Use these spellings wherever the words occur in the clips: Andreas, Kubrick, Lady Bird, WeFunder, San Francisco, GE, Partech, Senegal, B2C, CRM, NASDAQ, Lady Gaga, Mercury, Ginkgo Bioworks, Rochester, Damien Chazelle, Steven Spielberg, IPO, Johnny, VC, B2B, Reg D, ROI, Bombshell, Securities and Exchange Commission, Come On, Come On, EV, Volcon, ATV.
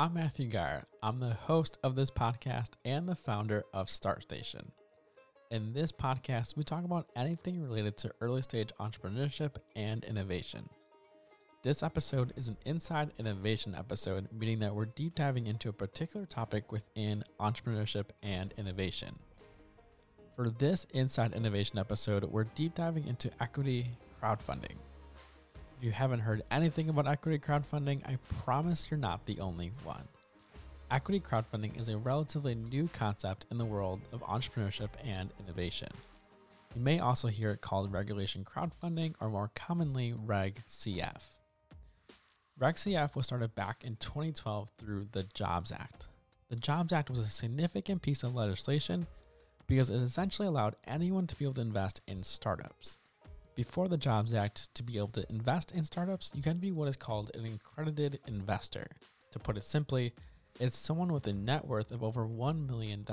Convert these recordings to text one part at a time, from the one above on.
I'm Matthew Geyer. I'm the host of this podcast and the founder of StartStation. In this podcast, we talk about anything related to early stage entrepreneurship and innovation. This episode is an inside innovation episode, meaning that we're deep diving into a particular topic within entrepreneurship and innovation. For this inside innovation episode, we're deep diving into equity crowdfunding. If you haven't heard anything about equity crowdfunding, I promise you're not the only one. Equity crowdfunding is a relatively new concept in the world of entrepreneurship and innovation. You may also hear it called regulation crowdfunding, or more commonly Reg CF. Reg CF was started back in 2012 through the JOBS Act. The JOBS Act was a significant piece of legislation because it essentially allowed anyone to be able to invest in startups. Before the JOBS Act, to be able to invest in startups, you had to be what is called an accredited investor. To put it simply, it's someone with a net worth of over $1 million.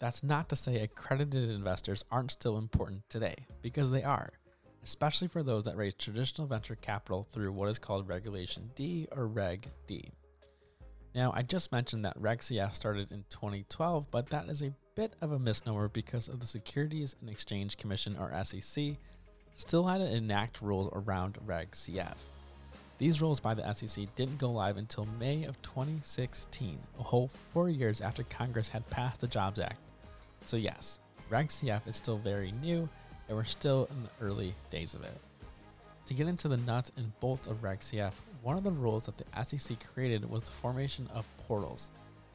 That's not to say accredited investors aren't still important today, because they are, especially for those that raise traditional venture capital through what is called Regulation D or Reg D. Now, I just mentioned that Reg CF started in 2012, but that is a bit of a misnomer because of the Securities and Exchange Commission, or SEC, still had to enact rules around Reg CF. These rules by the SEC didn't go live until May of 2016, a whole 4 years after Congress had passed the JOBS Act. So yes, Reg CF is still very new, and we're still in the early days of it. To get into the nuts and bolts of Reg CF, one of the rules that the SEC created was the formation of portals.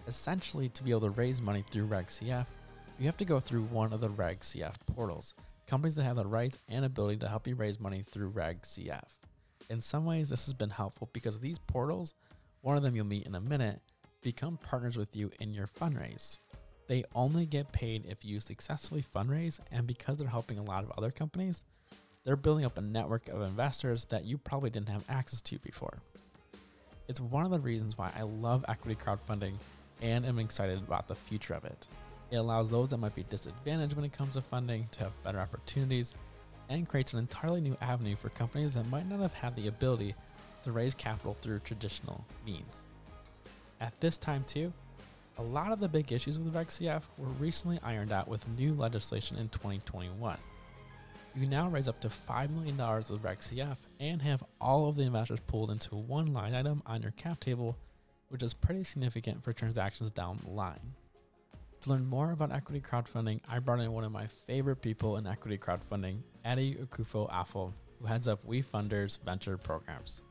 Essentially, to be able to raise money through Reg CF, you have to go through one of the Reg CF portals, companies that have the rights and ability to help you raise money through Reg CF. In some ways, this has been helpful because these portals, one of them you'll meet in a minute, become partners with you in your fundraise. They only get paid if you successfully fundraise, and because they're helping a lot of other companies, they're building up a network of investors that you probably didn't have access to before. It's one of the reasons why I love equity crowdfunding and am excited about the future of it. It allows those that might be disadvantaged when it comes to funding to have better opportunities and creates an entirely new avenue for companies that might not have had the ability to raise capital through traditional means. At this time too, a lot of the big issues with Reg CF were recently ironed out with new legislation in 2021. You can now raise up to $5 million with Reg CF and have all of the investors pooled into one line item on your cap table, which is pretty significant for transactions down the line. To learn more about equity crowdfunding, I brought in one of my favorite people in equity crowdfunding, Addy Okofu-Affle, who heads up WeFunder's venture programs.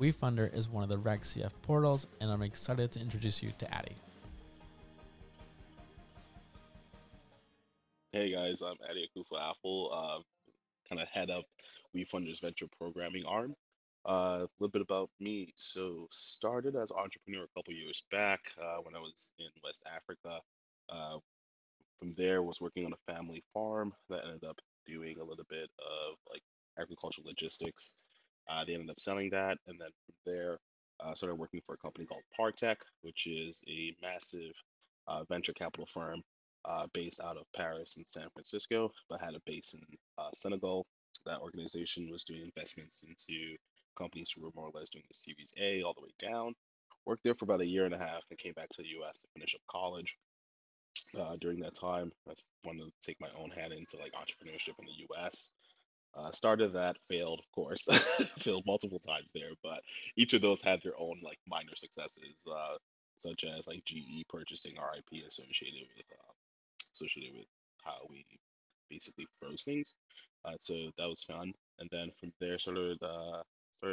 WeFunder is one of the Reg CF portals, and I'm excited to introduce you to Addy. Hey guys, I'm Addy Okofu-Affle, kind of head up WeFunder's venture programming arm. A little bit about me. So started as an entrepreneur a couple years back when I was in West Africa. From there was working on a family farm that ended up doing a little bit of like agricultural logistics. They ended up selling that. And then from there, started working for a company called Partech, which is a massive venture capital firm based out of Paris and San Francisco, but had a base in Senegal. That organization was doing investments into companies who were more or less doing the Series A all the way down. Worked there for about a year and a half and came back to the US to finish up college. During that time, I wanted to take my own hand into like entrepreneurship in the US. Started that, failed, of course, failed multiple times there, but each of those had their own like minor successes, such as like GE purchasing our IP associated with how we basically froze things. So that was fun. And then from there, started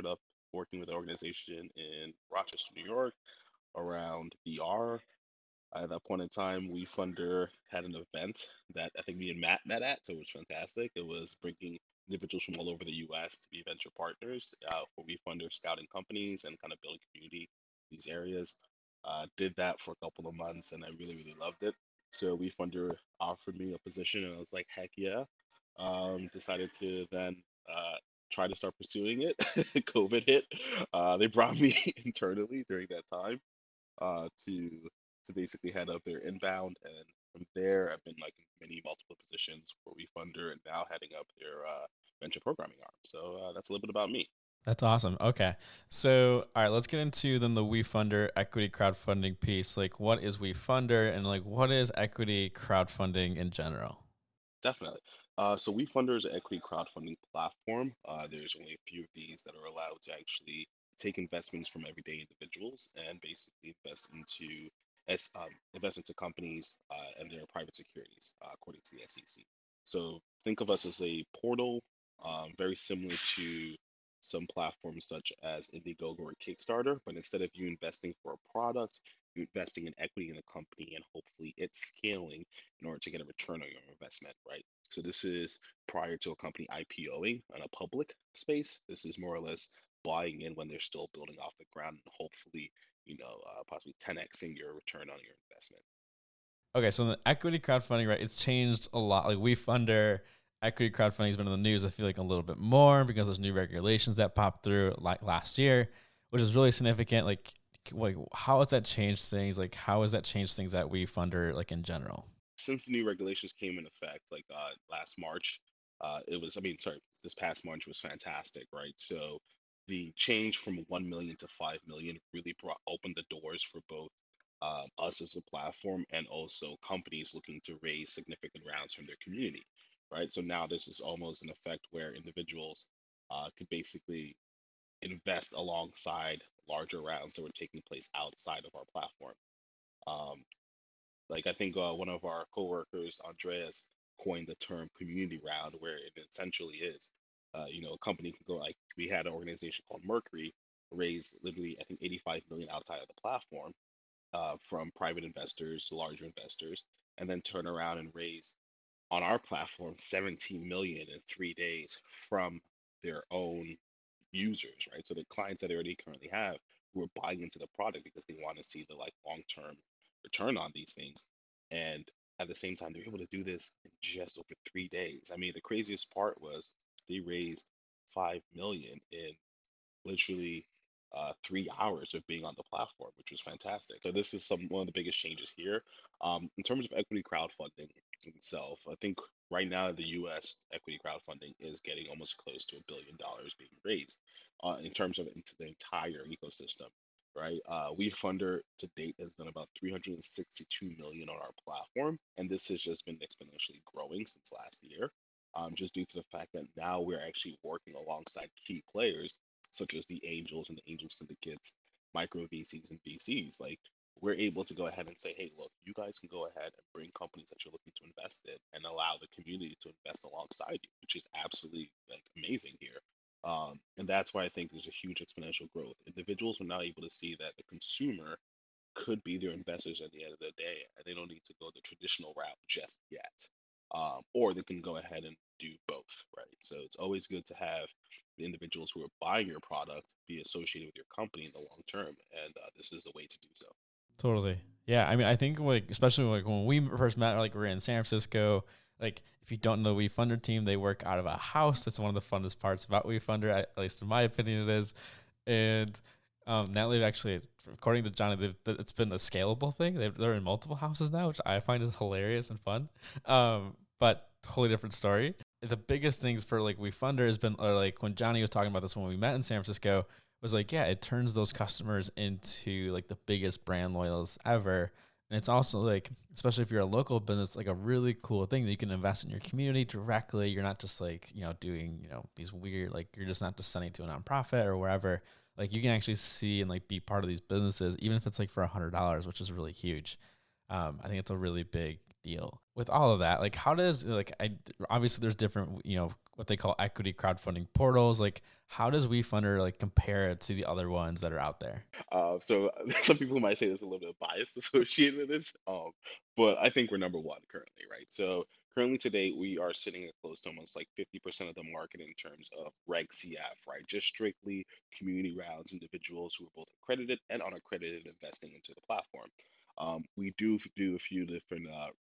up working with an organization in Rochester, New York, around VR. At that point in time, WeFunder had an event that I think me and Matt met at, so it was fantastic. It was bringing individuals from all over the U.S. to be venture partners for WeFunder, scouting companies and kind of building community in these areas. Did that for a couple of months, and I really, really loved it. So WeFunder offered me a position, and I was like, heck yeah. Decided to then try to start pursuing it. COVID hit. They brought me internally during that time to basically head up their inbound, and from there I've been like in many multiple positions for WeFunder and now heading up their venture programming arm. So that's a little bit about me. That's awesome. Okay. So, all right, let's get into then the WeFunder equity crowdfunding piece. Like, what is WeFunder and like, what is equity crowdfunding in general? Definitely. So WeFunder is an equity crowdfunding platform. There's only a few of these that are allowed to actually take investments from everyday individuals and basically invest into companies and their private securities, according to the SEC. So think of us as a portal, very similar to some platforms such as Indiegogo or Kickstarter, but instead of you investing for a product, you're investing in equity in the company and hopefully it's scaling in order to get a return on your investment, right? So this is prior to a company IPOing in a public space. This is more or less buying in when they're still building off the ground and hopefully, possibly 10xing your return on your investment. Okay, so the equity crowdfunding, right, it's changed a lot. Like WeFunder, equity crowdfunding has been in the news, I feel like, a little bit more because there's new regulations that popped through like last year, which is really significant. Like how has that changed things? Like, how has that changed things at WeFunder, like, in general? Since the new regulations came in effect, like this past March was fantastic, right? So the change from 1 million to 5 million really opened the doors for both us as a platform and also companies looking to raise significant rounds from their community, right? So now this is almost an effect where individuals could basically invest alongside larger rounds that were taking place outside of our platform. I think one of our coworkers, Andreas, coined the term community round, where it essentially is, a company can go, like, we had an organization called Mercury raise literally, I think, 85 million outside of the platform from private investors to larger investors, and then turn around and raise on our platform 17 million in 3 days from their own users, right? So the clients that they already currently have who are buying into the product because they want to see the long-term return on these things, and at the same time they're able to do this in just over 3 days. I mean, the craziest part was they raised 5 million in literally 3 hours of being on the platform, which was fantastic. So this is one of the biggest changes here. In terms of equity crowdfunding itself, I think right now the U.S. equity crowdfunding is getting almost close to $1 billion being raised in terms of the entire ecosystem. Right, WeFunder to date has done about 362 million on our platform, and this has just been exponentially growing since last year, just due to the fact that now we're actually working alongside key players such as the angels and the angel syndicates, micro VCs and VCs. Like, we're able to go ahead and say, hey, look, you guys can go ahead and bring companies that you're looking to invest in and allow the community to invest alongside you, which is absolutely amazing here. And that's why I think there's a huge exponential growth. Individuals are now able to see that the consumer could be their investors at the end of the day, and they don't need to go the traditional route just yet. Or they can go ahead and do both, right? So it's always good to have the individuals who are buying your product be associated with your company in the long term, and this is a way to do so. Totally. Yeah, I mean, I think especially when we first met, we're in San Francisco. Like, if you don't know the WeFunder team, they work out of a house. That's one of the funnest parts about WeFunder, at least in my opinion, it is. And Natalie, actually, according to Johnny, it's been a scalable thing. They're in multiple houses now, which I find is hilarious and fun. But totally different story. The biggest things for WeFunder has been when Johnny was talking about this when we met in San Francisco, was it turns those customers into the biggest brand loyalists ever. And it's also especially if you're a local business, a really cool thing that you can invest in your community directly. You're not just doing, these weird, you're just not just sending to a nonprofit or wherever. You can actually see and be part of these businesses, even if it's for $100, which is really huge. I think it's a really big deal. With all of that, how does, obviously there's different, what they call equity crowdfunding portals. How does WeFunder compare it to the other ones that are out there? So some people might say there's a little bit of bias associated with this, but I think we're number one currently, right? So currently today we are sitting at close to almost 50% of the market in terms of Reg CF, right? Just strictly community rounds, individuals who are both accredited and unaccredited investing into the platform. We do a few different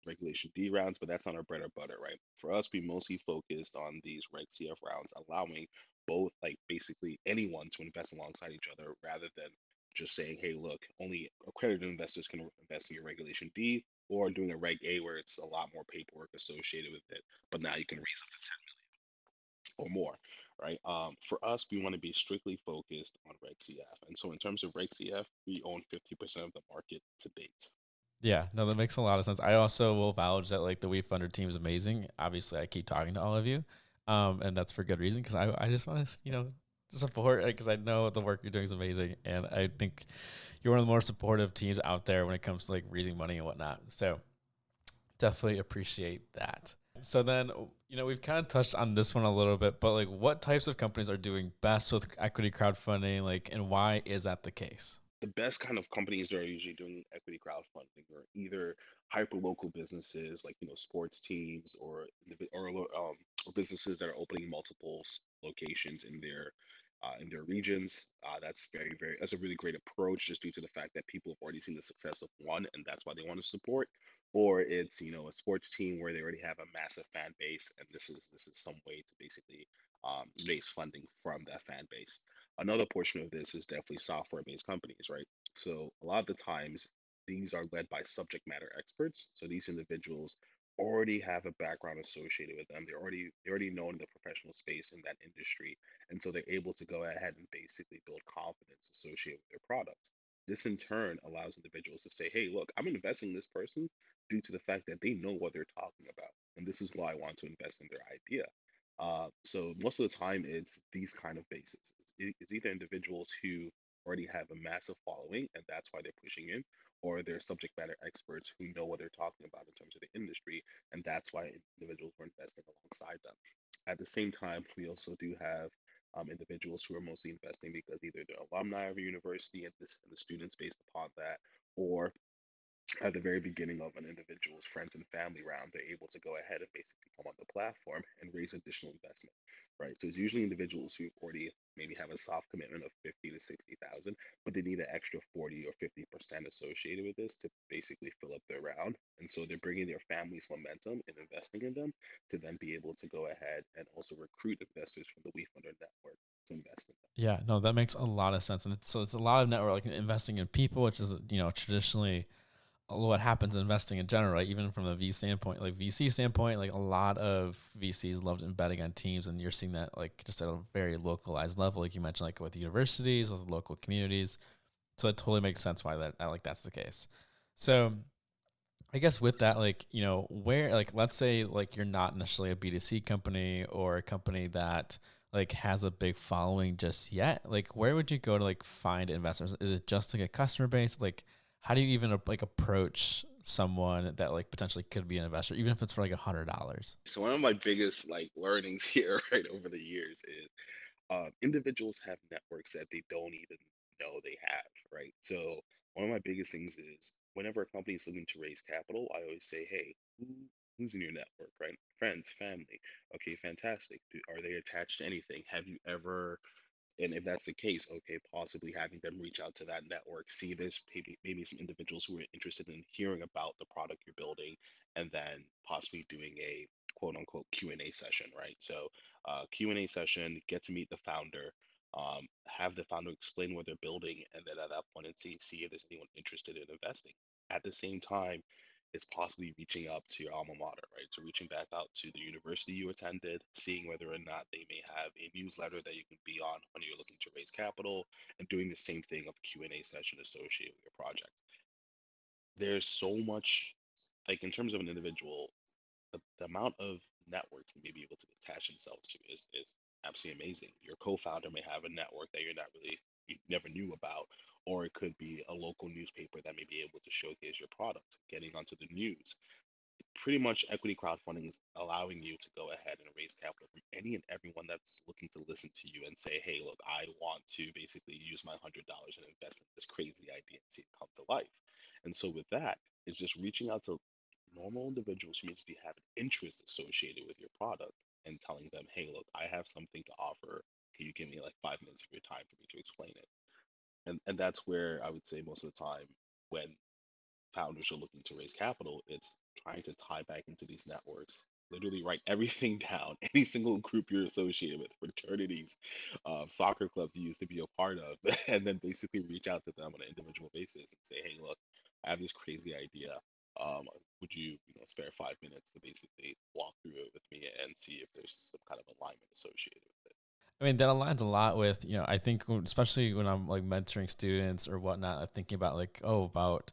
Regulation D rounds, but that's not our bread or butter, right? For us, we mostly focused on these Reg CF rounds, allowing both basically anyone to invest alongside each other rather than just saying, hey, look, only accredited investors can invest in your Regulation D, or doing a Reg A where it's a lot more paperwork associated with it, but now you can raise up to 10 million or more, right? For us, we want to be strictly focused on Reg CF. And so in terms of Reg CF, we own 50% of the market to date. Yeah, no, that makes a lot of sense. I also will vouch that like the WeFunder team is amazing. Obviously, I keep talking to all of you, and that's for good reason because I just want to, you know, support because I know the work you're doing is amazing, and I think you're one of the more supportive teams out there when it comes to like raising money and whatnot. So definitely appreciate that. So then, you know, we've kind of touched on this one a little bit, but like what types of companies are doing best with equity crowdfunding, like, and why is that the case? The best kind of companies that are usually doing equity crowdfunding are either hyper-local businesses like, you know, sports teams or businesses that are opening multiple locations in their regions. That's very, very, that's a really great approach just due to the fact that people have already seen the success of one and that's why they want to support. Or it's, you know, a sports team where they already have a massive fan base, and this is some way to basically raise funding from that fan base. Another portion of this is definitely software-based companies, right? So a lot of the times, these are led by subject matter experts. So these individuals already have a background associated with them. They're already known the professional space in that industry. And so they're able to go ahead and basically build confidence associated with their product. This in turn allows individuals to say, hey, look, I'm investing in this person due to the fact that they know what they're talking about. And this is why I want to invest in their idea. So most of the time, it's these kind of bases. It's either individuals who already have a massive following, and that's why they're pushing in, or they're subject matter experts who know what they're talking about in terms of the industry, and that's why individuals were investing alongside them. At the same time, we also do have individuals who are mostly investing because either they're alumni of a university and the students based upon that, or at the very beginning of an individual's friends and family round, they're able to go ahead and basically come on the platform and raise additional investment, right? So it's usually individuals who already maybe have a soft commitment of 50 to 60,000, but they need an extra 40 or 50% associated with this to basically fill up their round. And so they're bringing their family's momentum and investing in them to then be able to go ahead and also recruit investors from the WeFunder network to invest in them. Yeah, no, that makes a lot of sense. And so it's a lot of network, like investing in people, which is, you know, traditionally what happens in investing in general, right? Even from the VC standpoint, like a lot of VCs love betting on teams, and you're seeing that like just at a very localized level, like you mentioned, like with universities, with local communities. So it totally makes sense why that like that's the case. So I guess with that, like, you know, where like let's say like you're not necessarily a B2C company or a company that like has a big following just yet, like where would you go to like find investors? Is it just like a customer base? Like, how do you even like approach someone that like potentially could be an investor, even if it's for like $100? So one of my biggest like learnings here, right, over the years is individuals have networks that they don't even know they have, right? So one of my biggest things is whenever a company is looking to raise capital, I always say, hey, who's in your network, right? Friends, family. Okay, fantastic. Are they attached to anything? Have you ever... And if that's the case, okay, possibly having them reach out to that network, see there's maybe some individuals who are interested in hearing about the product you're building, and then possibly doing a quote unquote Q&A session, right? So Q&A session, get to meet the founder, have the founder explain what they're building, and then at that point and see if there's anyone interested in investing. At the same time, it's possibly reaching up to your alma mater, right? So reaching back out to the university you attended, seeing whether or not they may have a newsletter that you can be on when you're looking to raise capital, and doing the same thing of a Q&A session associated with your project. There's so much, like in terms of an individual, the amount of networks they may be able to attach themselves to is absolutely amazing. Your co-founder may have a network that you never knew about, or it could be a local newspaper that may be able to showcase your product, getting onto the news. Pretty much equity crowdfunding is allowing you to go ahead and raise capital from any and everyone that's looking to listen to you and say, hey, look, I want to basically use my $100 and invest in this crazy idea and see it come to life. And so with that, it's just reaching out to normal individuals who maybe have an interest associated with your product and telling them, hey, look, I have something to offer. Can you give me like 5 minutes of your time for me to explain it? And that's where I would say most of the time when founders are looking to raise capital, it's trying to tie back into these networks. Literally write everything down, any single group you're associated with, fraternities, soccer clubs you used to be a part of, and then basically reach out to them on an individual basis and say, hey, look, I have this crazy idea. Would you spare 5 minutes to basically walk through it with me and see if there's some kind of alignment associated with it? I mean, that aligns a lot with, you know, I think especially when I'm like mentoring students or whatnot, I'm thinking about like, oh, about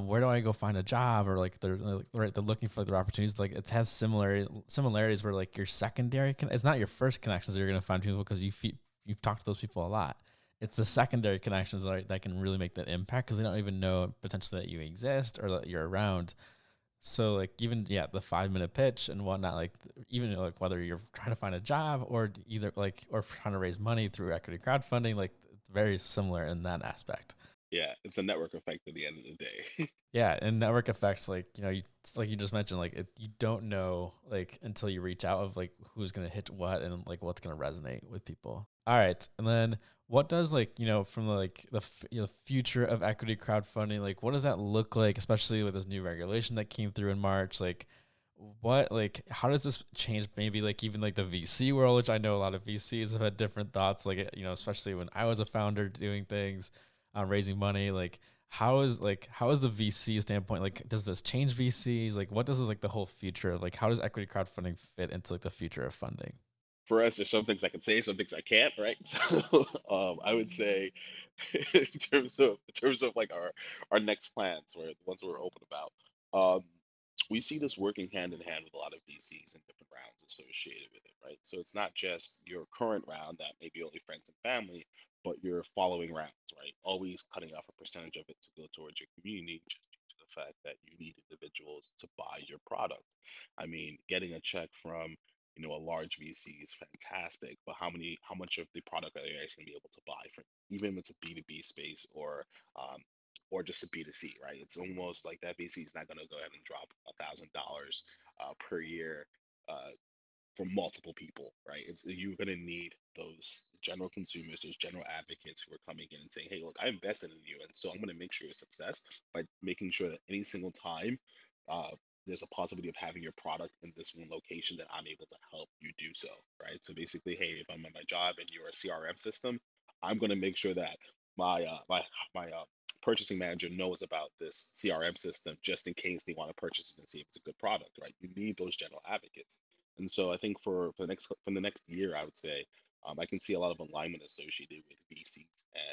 where do I go find a job, or like they're like, right, they're looking for their opportunities. Like it has similarities where like your secondary, it's not your first connections that you're going to find people, because you've talked to those people a lot. It's the secondary connections that can really make that impact, because they don't even know potentially that you exist or that you're around. So like even, yeah, the 5-minute pitch and whatnot, like even like whether you're trying to find a job or either like, or trying to raise money through equity crowdfunding, like it's very similar in that aspect. Yeah. It's a network effect at the end of the day. Yeah. And network effects, like, you know, like you just mentioned, like you don't know, like until you reach out of like who's going to hit what and like what's going to resonate with people. All right. And then what does like, you know, from like the future of equity crowdfunding, like what does that look like, especially with this new regulation that came through in March? Like what, like how does this change maybe like even like the VC world, which I know a lot of VCs have had different thoughts, like, you know, especially when I was a founder doing things, raising money, like how is the VC standpoint, like does this change VCs? Like what does like the whole future, like how does equity crowdfunding fit into like the future of funding? For us, there's some things I can say, some things I can't, right? So I would say in terms of like our next plans, or the ones we're open about, we see this working hand in hand with a lot of VCs and different rounds associated with it, right? So it's not just your current round that may be only friends and family, but your following rounds, right? Always cutting off a percentage of it to go towards your community, just due to the fact that you need individuals to buy your product. I mean, getting a check from, you know, a large VC is fantastic, but how much of the product are they actually going to be able to buy from, even if it's a B2B space or just a B2C, right? It's almost like that VC is not going to go ahead and drop $1,000 per year for multiple people, right? You're going to need those general consumers, those general advocates who are coming in and saying, hey, look, I invested in you, and so I'm going to make sure you're a success by making sure that any single time there's a possibility of having your product in this one location, that I'm able to help you do so, right? So basically, hey, if I'm at my job and you're a CRM system, I'm going to make sure that my purchasing manager knows about this CRM system, just in case they want to purchase it and see if it's a good product, right? You need those general advocates. And so I think for the next year, I would say I can see a lot of alignment associated with VCs and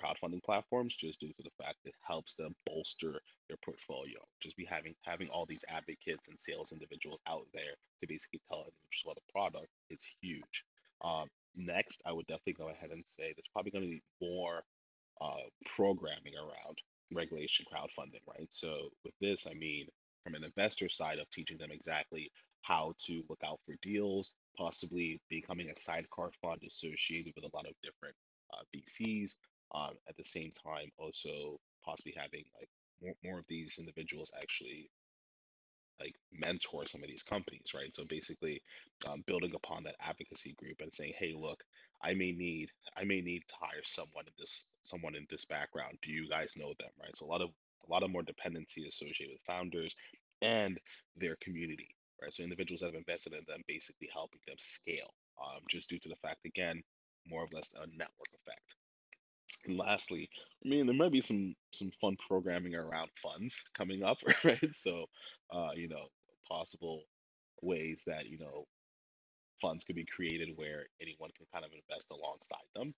crowdfunding platforms, just due to the fact that it helps them bolster their portfolio. Just be having all these advocates and sales individuals out there to basically tell individuals about the product. It's huge. Next, I would definitely go ahead and say there's probably going to be more programming around regulation crowdfunding, right? So with this, I mean, from an investor side of teaching them exactly how to look out for deals, possibly becoming a sidecar fund associated with a lot of different VCs. At the same time, also possibly having like more of these individuals actually like mentor some of these companies, right? So basically building upon that advocacy group and saying, hey, look, I may need to hire someone in this background. Do you guys know them, right? So a lot of more dependency associated with founders and their community, right? So individuals that have invested in them, basically helping them scale, just due to the fact, again, more or less a network effect. And lastly, I mean, there might be some fun programming around funds coming up, right? So, you know, possible ways that, you know, funds could be created where anyone can kind of invest alongside them,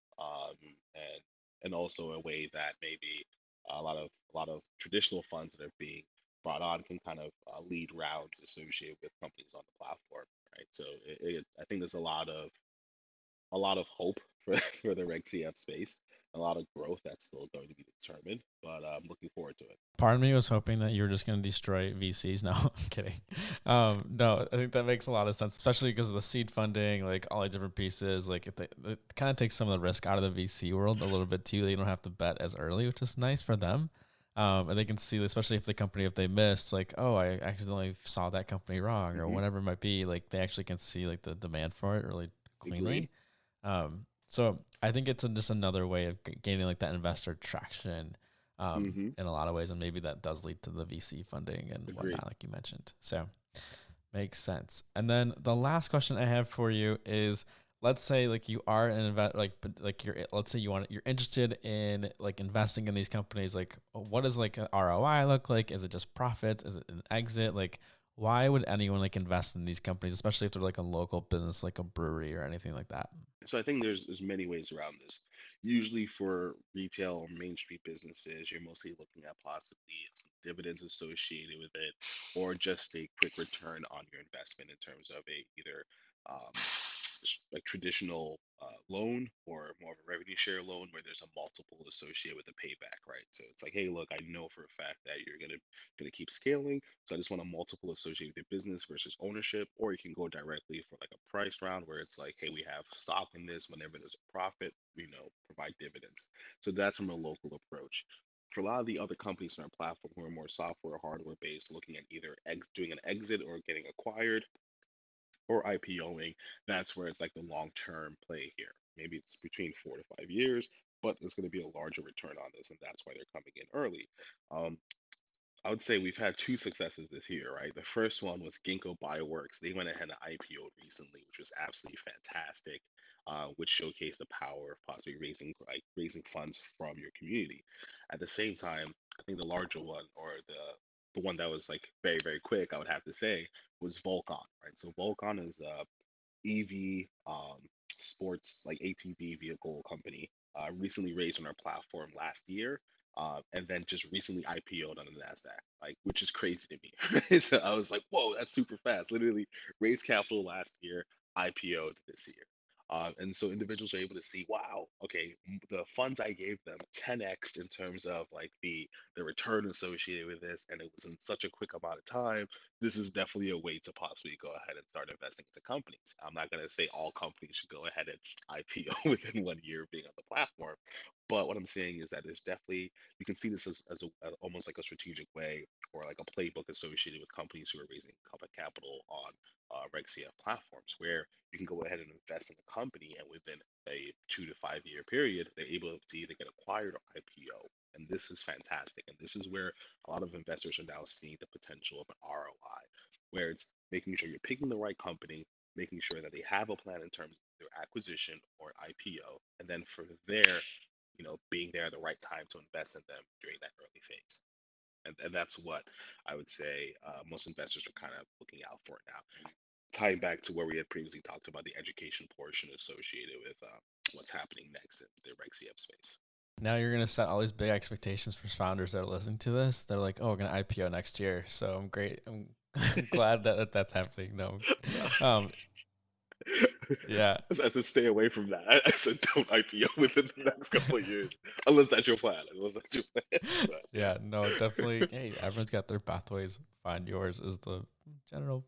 and also a way that maybe a lot of traditional funds that are being brought on can kind of lead rounds associated with companies on the platform, right? So I think there's a lot of hope for the Reg CF space. A lot of growth that's still going to be determined, but I'm looking forward to it. Part of me was hoping that you were just going to destroy VCs. No, I'm kidding. No, I think that makes a lot of sense, especially because of the seed funding, like all the different pieces. Like it kind of takes some of the risk out of the VC world a little bit too. They don't have to bet as early, which is nice for them. And they can see, especially if the company, if they missed, like, oh, I accidentally saw that company wrong, or whatever it might be. Like they actually can see like the demand for it really cleanly. So I think it's just another way of gaining like that investor traction in a lot of ways. And maybe that does lead to the VC funding and whatnot, like you mentioned. So makes sense. And then the last question I have for you is, let's say like you are an investor, like you're interested in like investing in these companies. Like what does like an ROI look like? Is it just profits? Is it an exit? Like why would anyone like invest in these companies, especially if they're like a local business, like a brewery or anything like that? So I think there's many ways around this. Usually for retail or Main Street businesses, you're mostly looking at possibly dividends associated with it, or just a quick return on your investment in terms of either a traditional loan or more of a revenue share loan where there's a multiple associated with the payback, right? So it's like, hey, look, I know for a fact that you're gonna keep scaling, so I just want a multiple associated with your business versus ownership. Or you can go directly for like a price round where it's like, hey, we have stock in this. Whenever there's a profit, provide dividends. So that's from a local approach. For a lot of the other companies on our platform who are more software or hardware based, looking at either doing an exit or getting acquired, or IPOing, that's where it's like the long-term play here. Maybe it's between 4 to 5 years, but there's going to be a larger return on this, and that's why they're coming in early. I would say we've had two successes this year, right? The first one was Ginkgo Bioworks. They went ahead and IPO'd recently, which was absolutely fantastic, which showcased the power of possibly raising funds from your community. At the same time, I think the larger one, or the one that was like very, very quick, I would have to say, was Volcon, right? So Volcon is a EV sports, like ATV vehicle company, recently raised on our platform last year, and then just recently IPO'd on the NASDAQ, like, which is crazy to me. So I was like, whoa, that's super fast. Literally raised capital last year, IPO'd this year. And so individuals are able to see, wow, okay, the funds I gave them 10x'd in terms of like the return associated with this, and it was in such a quick amount of time. This is definitely a way to possibly go ahead and start investing into companies. I'm not going to say all companies should go ahead and IPO within 1 year of being on the platform, but what I'm saying is that there's definitely, you can see this as almost like a strategic way or like a playbook associated with companies who are raising capital on Reg CF platforms, where you can go ahead and invest in the company, and within a 2 to 5 year period, they're able to either get acquired or IPO. And this is fantastic. And this is where a lot of investors are now seeing the potential of an ROI, where it's making sure you're picking the right company, making sure that they have a plan in terms of their acquisition or IPO, and then for their, being there at the right time to invest in them during that early phase. And that's what I would say most investors are kind of looking out for now. Tying back to where we had previously talked about the education portion associated with what's happening next in the Reg CF space. Now you're going to set all these big expectations for founders that are listening to this. They're like, oh, we're going to IPO next year. So I'm great. I'm glad that that's happening. No. Yeah. I said stay away from that. I said don't IPO within the next couple of years. Unless that's your plan. But. Yeah, no, definitely. Hey, everyone's got their pathways. Find yours is the general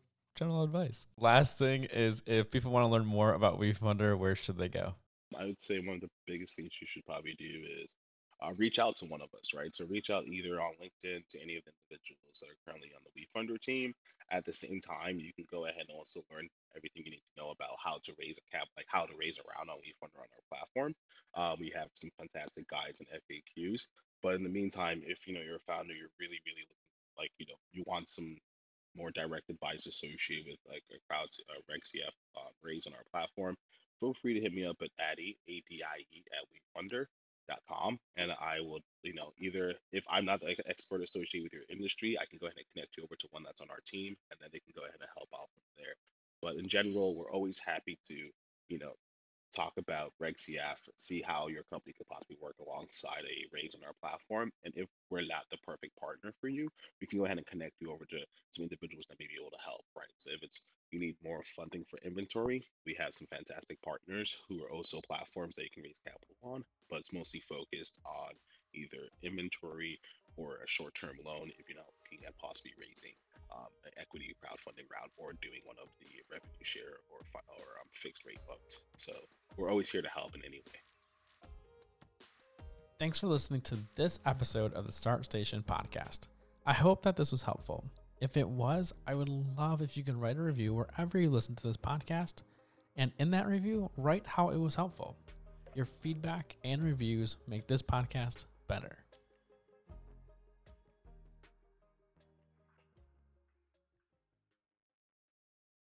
advice. Last thing is, if people want to learn more about WeFunder, where should they go? I would say one of the biggest things you should probably do is reach out to one of us, right? So reach out either on LinkedIn to any of the individuals that are currently on the WeFunder team. At the same time, you can go ahead and also learn everything you need to know about how to raise a cap, like how to raise a round on WeFunder on our platform. We have some fantastic guides and FAQs. But in the meantime, if you're a founder, you're really, really looking, like, you want some more direct advice associated with like a Reg CF raise on our platform, feel free to hit me up at Addy, ADIE at WeFunder.com, and I will, either if I'm not like an expert associated with your industry, I can go ahead and connect you over to one that's on our team, and then they can go ahead and help out from there. But in general, we're always happy to, talk about Reg CF, see how your company could possibly work alongside a raise on our platform. And if we're not the perfect partner for you, we can go ahead and connect you over to some individuals that may be able to help, right? So if it's you need more funding for inventory, we have some fantastic partners who are also platforms that you can raise capital on, but it's mostly focused on either inventory or a short-term loan if you're not looking at possibly raising an equity crowdfunding round or doing one of the revenue share or fixed rate loans. So we're always here to help in any way. Thanks for listening to this episode of the StartStation podcast. I hope that this was helpful. If it was, I would love if you can write a review wherever you listen to this podcast, and in that review, write how it was helpful. Your feedback and reviews make this podcast better.